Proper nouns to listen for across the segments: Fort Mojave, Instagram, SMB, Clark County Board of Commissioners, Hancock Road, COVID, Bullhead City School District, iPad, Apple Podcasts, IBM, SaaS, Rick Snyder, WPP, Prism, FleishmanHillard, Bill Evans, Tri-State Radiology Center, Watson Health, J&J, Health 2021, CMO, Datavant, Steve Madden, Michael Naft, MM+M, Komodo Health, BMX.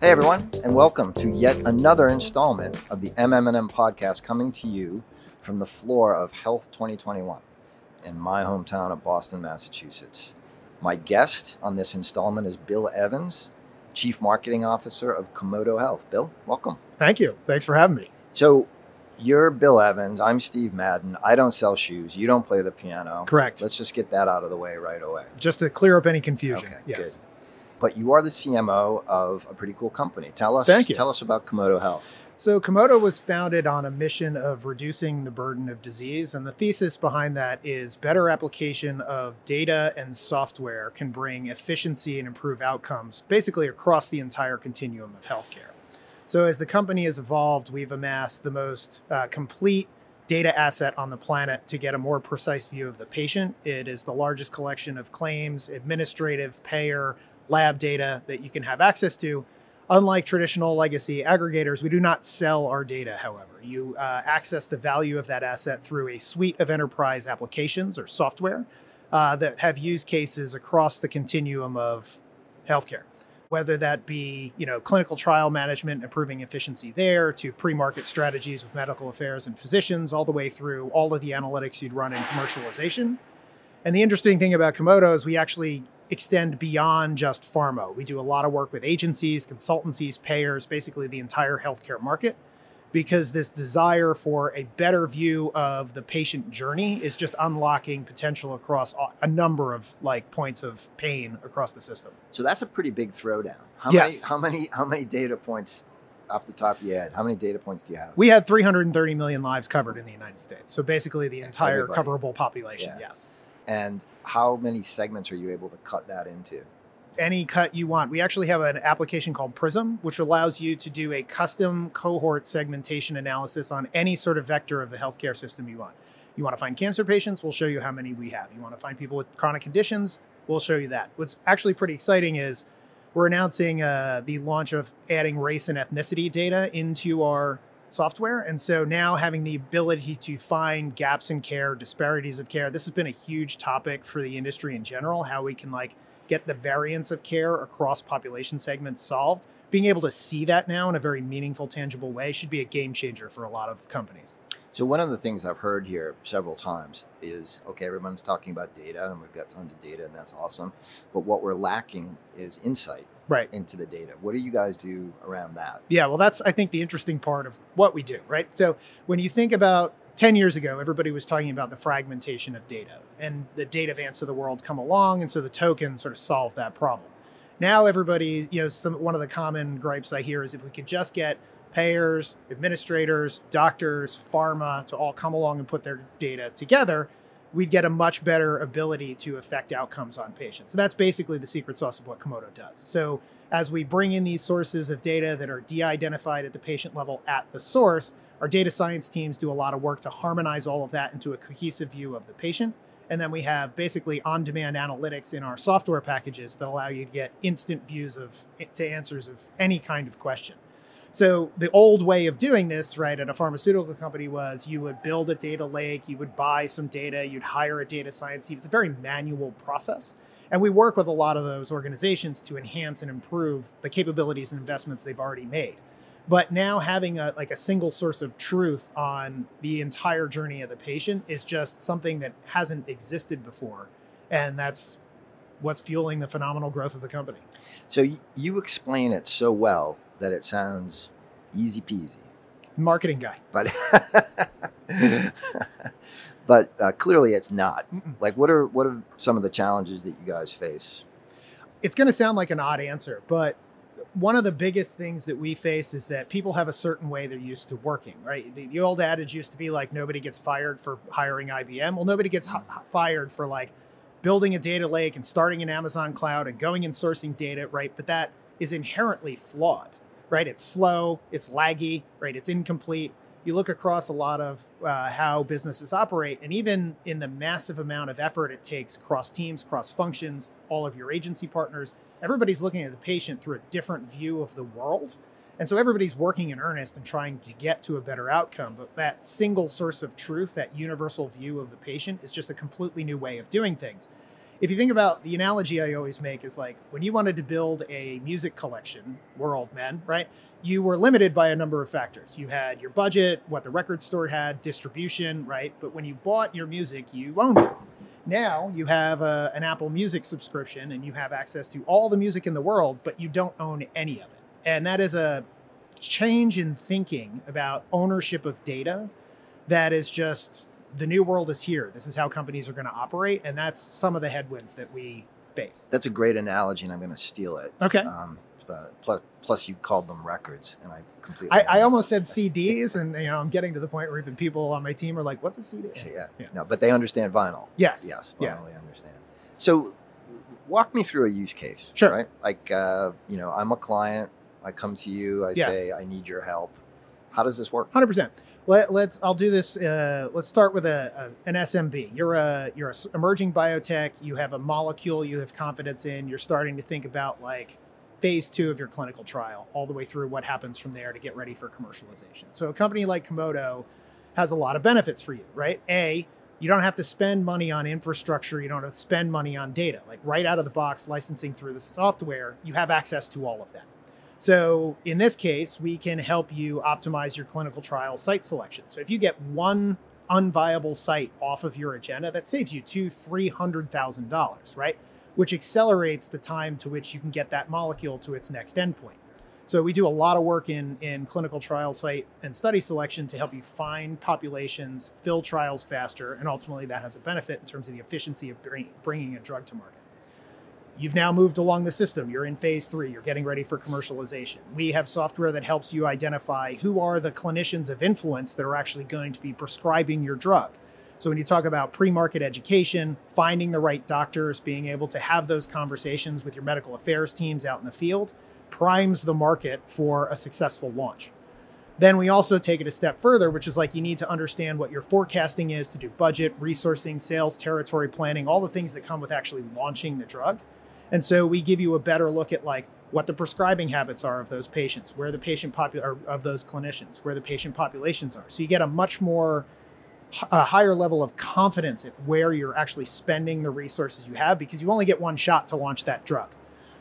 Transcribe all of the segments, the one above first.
Hey everyone, and welcome to yet another installment of the MM+M podcast, coming to you from the floor of Health 2021 in my hometown of Boston, Massachusetts. My guest on this installment is Bill Evans, Chief Marketing Officer of Komodo Health. Bill, welcome. Thank you. Thanks for having me. So you're Bill Evans. I'm Steve Madden. I don't sell shoes. You don't play the piano. Correct. Let's just get that out of the way right away. Just to clear up any confusion. Okay, yes. Good. But you are the CMO of a pretty cool company. Tell us about Komodo Health. So Komodo was founded on a mission of reducing the burden of disease. And the thesis behind that is better application of data and software can bring efficiency and improve outcomes basically across the entire continuum of healthcare. So as the company has evolved, we've amassed the most complete data asset on the planet to get a more precise view of the patient. It is the largest collection of claims, administrative, payer, lab data that you can have access to. Unlike traditional legacy aggregators, we do not sell our data, however. You access the value of that asset through a suite of enterprise applications or software that have use cases across the continuum of healthcare, whether that be clinical trial management, improving efficiency there, to pre-market strategies with medical affairs and physicians, all the way through all of the analytics you'd run in commercialization. And the interesting thing about Komodo is we actually extend beyond just pharma. We do a lot of work with agencies, consultancies, payers, basically the entire healthcare market, because this desire for a better view of the patient journey is just unlocking potential across a number of points of pain across the system. So that's a pretty big throwdown. How many data points off the top of your head? How many data points do you have? We had 330 million lives covered in the United States. So basically the entire coverable population. Yeah. Yes. And how many segments are you able to cut that into? Any cut you want. We actually have an application called Prism, which allows you to do a custom cohort segmentation analysis on any sort of vector of the healthcare system you want. You want to find cancer patients? We'll show you how many we have. You want to find people with chronic conditions? We'll show you that. What's actually pretty exciting is we're announcing the launch of adding race and ethnicity data into our software. And so now having the ability to find gaps in care, disparities of care, this has been a huge topic for the industry in general, how we can get the variance of care across population segments solved. Being able to see that now in a very meaningful, tangible way should be a game changer for a lot of companies. So one of the things I've heard here several times is, okay, everyone's talking about data and we've got tons of data and that's awesome. But what we're lacking is insight. Right. Into the data. What do you guys do around that? Yeah, well, that's, I think, the interesting part of what we do, right? So when you think about 10 years ago, everybody was talking about the fragmentation of data, and the Datavants of the world come along. And so the token sort of solved that problem. Now everybody, one of the common gripes I hear is if we could just get payers, administrators, doctors, pharma to all come along and put their data together, we'd get a much better ability to affect outcomes on patients. And that's basically the secret sauce of what Komodo does. So as we bring in these sources of data that are de-identified at the patient level at the source, our data science teams do a lot of work to harmonize all of that into a cohesive view of the patient. And then we have basically on-demand analytics in our software packages that allow you to get instant views to answers of any kind of question. So the old way of doing this, right, at a pharmaceutical company was you would build a data lake, you would buy some data, you'd hire a data science team. It's a very manual process. And we work with a lot of those organizations to enhance and improve the capabilities and investments they've already made. But now having a single source of truth on the entire journey of the patient is just something that hasn't existed before. And that's what's fueling the phenomenal growth of the company. So you explain it so well that it sounds easy peasy. Marketing guy. But clearly it's not. What are some of the challenges that you guys face? It's going to sound like an odd answer, but one of the biggest things that we face is that people have a certain way they're used to working, right? The old adage used to be nobody gets fired for hiring IBM. Well, nobody gets fired for building a data lake and starting an Amazon cloud and going and sourcing data, right? But that is inherently flawed, right? It's slow, it's laggy, right? It's incomplete. You look across a lot of how businesses operate, and even in the massive amount of effort it takes cross teams, cross functions, all of your agency partners, everybody's looking at the patient through a different view of the world. And so everybody's working in earnest and trying to get to a better outcome. But that single source of truth, that universal view of the patient, is just a completely new way of doing things. if you think about the analogy I always make is like when you wanted to build a music collection, we're old men, right? You were limited by a number of factors. You had your budget, what the record store had, distribution, right? But when you bought your music, you owned it. Now you have an Apple Music subscription and you have access to all the music in the world, but you don't own any of it. And that is a change in thinking about ownership of data that is just, the new world is here. This is how companies are going to operate. And that's some of the headwinds that we face. That's a great analogy and I'm going to steal it. Okay. Plus you called them records and I completely... I almost said CDs and you know I'm getting to the point where even people on my team are like, what's a CD? Yeah. No, but they understand vinyl. Yes. Yes, vinyl they understand. So walk me through a use case. Sure. Right? Like, you know, I'm a client. I come to you. I say, I need your help. How does this work? 100%. I'll do this. Let's start with an SMB. You're a emerging biotech. You have a molecule you have confidence in. You're starting to think about like phase 2 of your clinical trial, all the way through what happens from there to get ready for commercialization. So a company like Komodo has a lot of benefits for you, right? A, you don't have to spend money on infrastructure. You don't have to spend money on data. Like right out of the box, licensing through the software, you have access to all of that. So in this case, we can help you optimize your clinical trial site selection. So if you get one unviable site off of your agenda, that saves you $200,000, $300,000, right? Which accelerates the time to which you can get that molecule to its next endpoint. So we do a lot of work in clinical trial site and study selection to help you find populations, fill trials faster, and ultimately that has a benefit in terms of the efficiency of bringing a drug to market. You've now moved along the system. You're in phase 3. You're getting ready for commercialization. We have software that helps you identify who are the clinicians of influence that are actually going to be prescribing your drug. So when you talk about pre-market education, finding the right doctors, being able to have those conversations with your medical affairs teams out in the field, primes the market for a successful launch. Then we also take it a step further, which is like you need to understand what your forecasting is to do budget, resourcing, sales, territory planning, all the things that come with actually launching the drug. And so we give you a better look at like what the prescribing habits are of those patients, where the patient of those clinicians, where the patient populations are. So you get a much more higher level of confidence at where you're actually spending the resources you have because you only get one shot to launch that drug.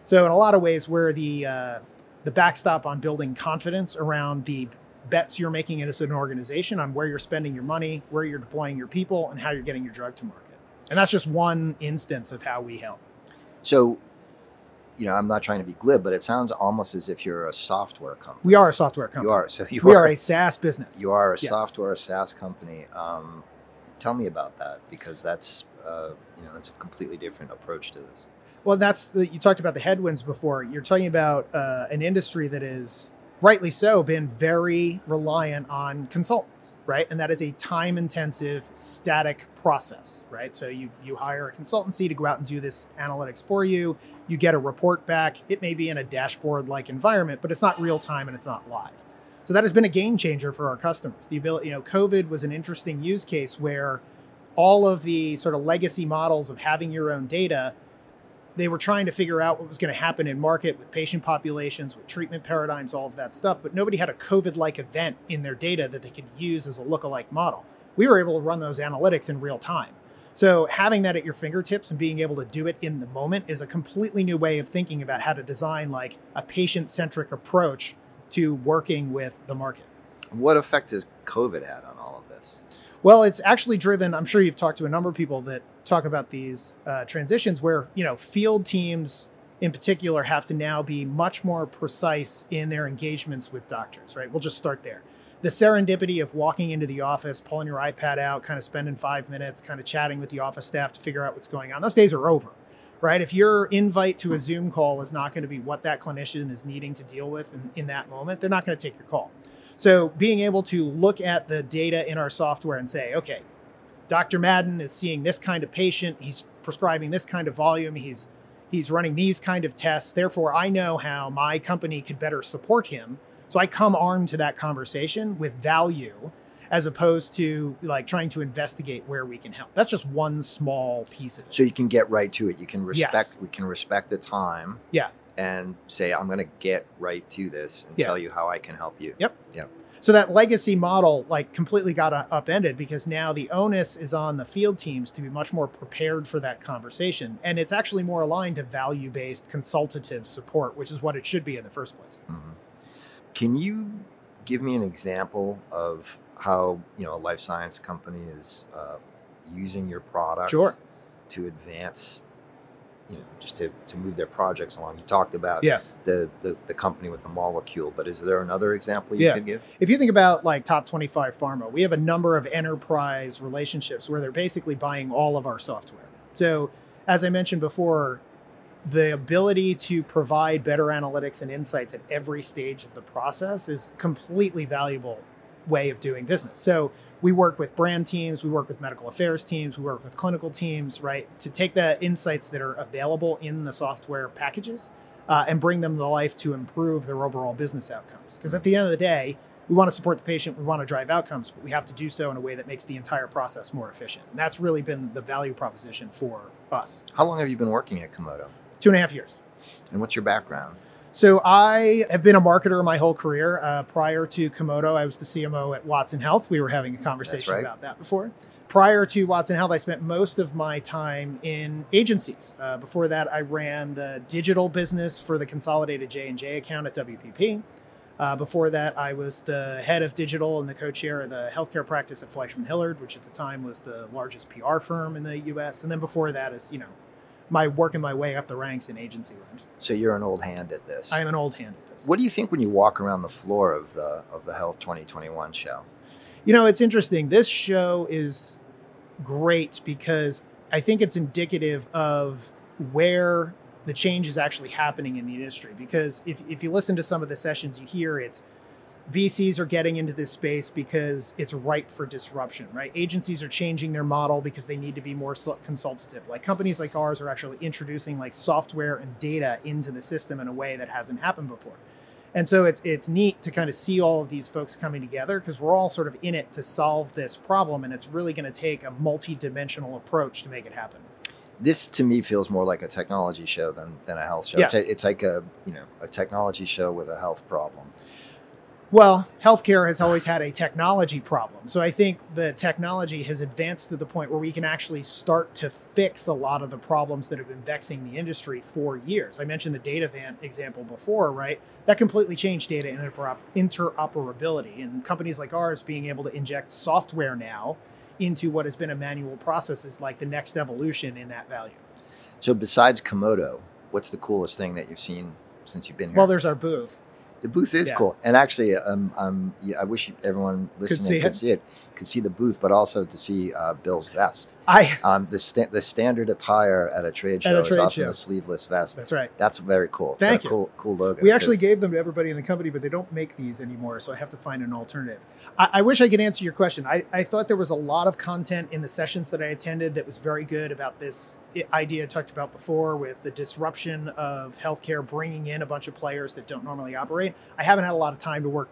So in a lot of ways, we're the backstop on building confidence around the bets you're making as an organization on where you're spending your money, where you're deploying your people, and how you're getting your drug to market. And that's just one instance of how we help. So, you know, I'm not trying to be glib, but it sounds almost as if you're a software company. We are a software company. You are. So we are a SaaS business. You are a software SaaS company. Tell me about that, because that's, you know, that's a completely different approach to this. Well, you talked about the headwinds before. You're talking about an industry that is, rightly so, been very reliant on consultants, right? And that is a time-intensive, static process, right? So you hire a consultancy to go out and do this analytics for you. You get a report back. It may be in a dashboard-like environment, but it's not real-time and it's not live. So that has been a game changer for our customers. The ability, you know, COVID was an interesting use case where all of the sort of legacy models of having your own data, they were trying to figure out what was going to happen in market with patient populations, with treatment paradigms, all of that stuff, but nobody had a COVID-like event in their data that they could use as a lookalike model. We were able to run those analytics in real time. So having that at your fingertips and being able to do it in the moment is a completely new way of thinking about how to design like a patient-centric approach to working with the market. What effect has COVID had on all of this? Well, it's actually driven, I'm sure you've talked to a number of people that talk about these transitions where, you know, field teams in particular have to now be much more precise in their engagements with doctors, right? We'll just start there. The serendipity of walking into the office, pulling your iPad out, kind of spending 5 minutes, kind of chatting with the office staff to figure out what's going on. Those days are over, right? If your invite to a Zoom call is not going to be what that clinician is needing to deal with in that moment, they're not going to take your call. So being able to look at the data in our software and say, okay, Dr. Madden is seeing this kind of patient, he's prescribing this kind of volume, he's running these kind of tests, therefore I know how my company could better support him. So I come armed to that conversation with value as opposed to like trying to investigate where we can help. That's just one small piece of it. So you can get right to it. You can respect, we can respect the time. Yeah. And say, I'm going to get right to this and tell you how I can help you. Yep. So that legacy model like completely got upended, because now the onus is on the field teams to be much more prepared for that conversation. And it's actually more aligned to value-based consultative support, which is what it should be in the first place. Mm-hmm. Can you give me an example of how, you know, a life science company is using your product to advance, you know, just to move their projects along? You talked about the company with the molecule, but is there another example you could give? If you think about like top 25 pharma, we have a number of enterprise relationships where they're basically buying all of our software. So as I mentioned before, the ability to provide better analytics and insights at every stage of the process is a completely valuable way of doing business. So we work with brand teams, we work with medical affairs teams, we work with clinical teams, right, to take the insights that are available in the software packages and bring them to life to improve their overall business outcomes. Because at the end of the day, we want to support the patient, we want to drive outcomes, but we have to do so in a way that makes the entire process more efficient. And that's really been the value proposition for us. How long have you been working at Komodo? 2.5 years. And what's your background? So I have been a marketer my whole career. Prior to Komodo, I was the CMO at Watson Health. We were having a conversation about that before. Prior to Watson Health, I spent most of my time in agencies. Before that, I ran the digital business for the consolidated J&J account at WPP. Before that, I was the head of digital and the co-chair of the healthcare practice at FleishmanHillard, which at the time was the largest PR firm in the U.S. And then before that is, you know, my working my way up the ranks in agency land. So you're an old hand at this. I am an old hand at this. What do you think when you walk around the floor of the Health 2021 show? You know, it's interesting. This show is great because I think it's indicative of where the change is actually happening in the industry. Because if you listen to some of the sessions, you hear it's VCs are getting into this space because it's ripe for disruption, right? Agencies are changing their model because they need to be more consultative. Like companies like ours are actually introducing like software and data into the system in a way that hasn't happened before. And so it's neat to kind of see all of these folks coming together because we're all sort of in it to solve this problem. And it's really going to take a multi-dimensional approach to make it happen. This to me feels more like a technology show than a health show. Yes. It's like a, you know, a technology show with a health problem. Well, healthcare has always had a technology problem. So I think the technology has advanced to the point where we can actually start to fix a lot of the problems that have been vexing the industry for years. I mentioned the Datavant example before, right? That completely changed data interoperability, and companies like ours being able to inject software now into what has been a manual process is like the next evolution in that value. So besides Komodo, what's the coolest thing that you've seen since you've been here? Well, there's our booth. The booth is cool. And actually, I wish everyone listening could see the booth, but also to see Bill's vest. The standard attire at a trade show is often a sleeveless vest. That's right. That's very cool. Thank you. Cool logo. We actually gave them to everybody in the company, but they don't make these anymore, so I have to find an alternative. I wish I could answer your question. I thought there was a lot of content in the sessions that I attended that was very good about this idea I talked about before with the disruption of healthcare, bringing in a bunch of players that don't normally operate. I haven't had a lot of time to walk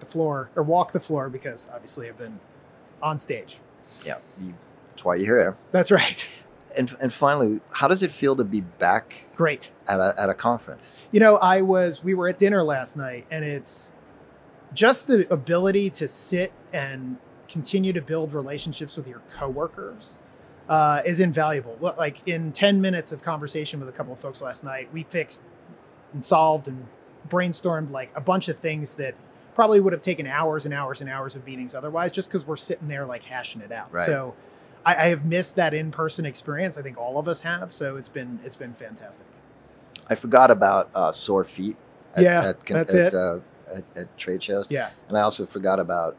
the floor because obviously I've been on stage. Yeah, that's why you're here. That's right. And finally, how does it feel to be back? Great. At a conference? You know, we were at dinner last night, and it's just the ability to sit and continue to build relationships with your coworkers is invaluable. Like in 10 minutes of conversation with a couple of folks last night, we fixed and solved and brainstormed like a bunch of things that probably would have taken hours and hours and hours of meetings otherwise, just because we're sitting there like hashing it out. Right. So I have missed that in-person experience. I think all of us have. So it's been fantastic. I forgot about sore feet at trade shows. Yeah. And I also forgot about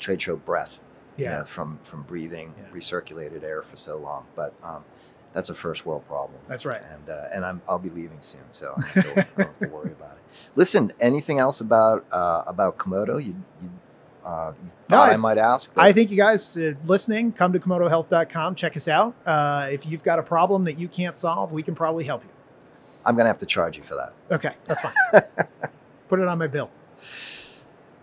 trade show breath, you know, from breathing recirculated air for so long. But that's a first world problem. That's right. And I'll be leaving soon, so I don't have to worry about it. Listen, anything else about Komodo you thought I might ask? I think you guys listening, come to komodohealth.com, check us out. If you've got a problem that you can't solve, we can probably help you. I'm going to have to charge you for that. Okay, that's fine. Put it on my bill.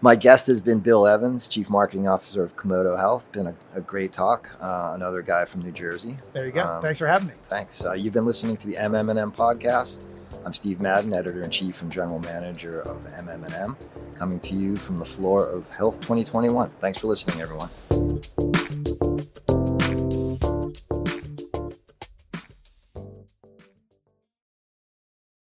My guest has been Bill Evans, Chief Marketing Officer of Komodo Health. Been a great talk. Another guy from New Jersey. There you go. Thanks for having me. Thanks. You've been listening to the MM+M podcast. I'm Steve Madden, Editor-in-Chief and General Manager of MM+M, coming to you from the floor of Health 2021. Thanks for listening, everyone.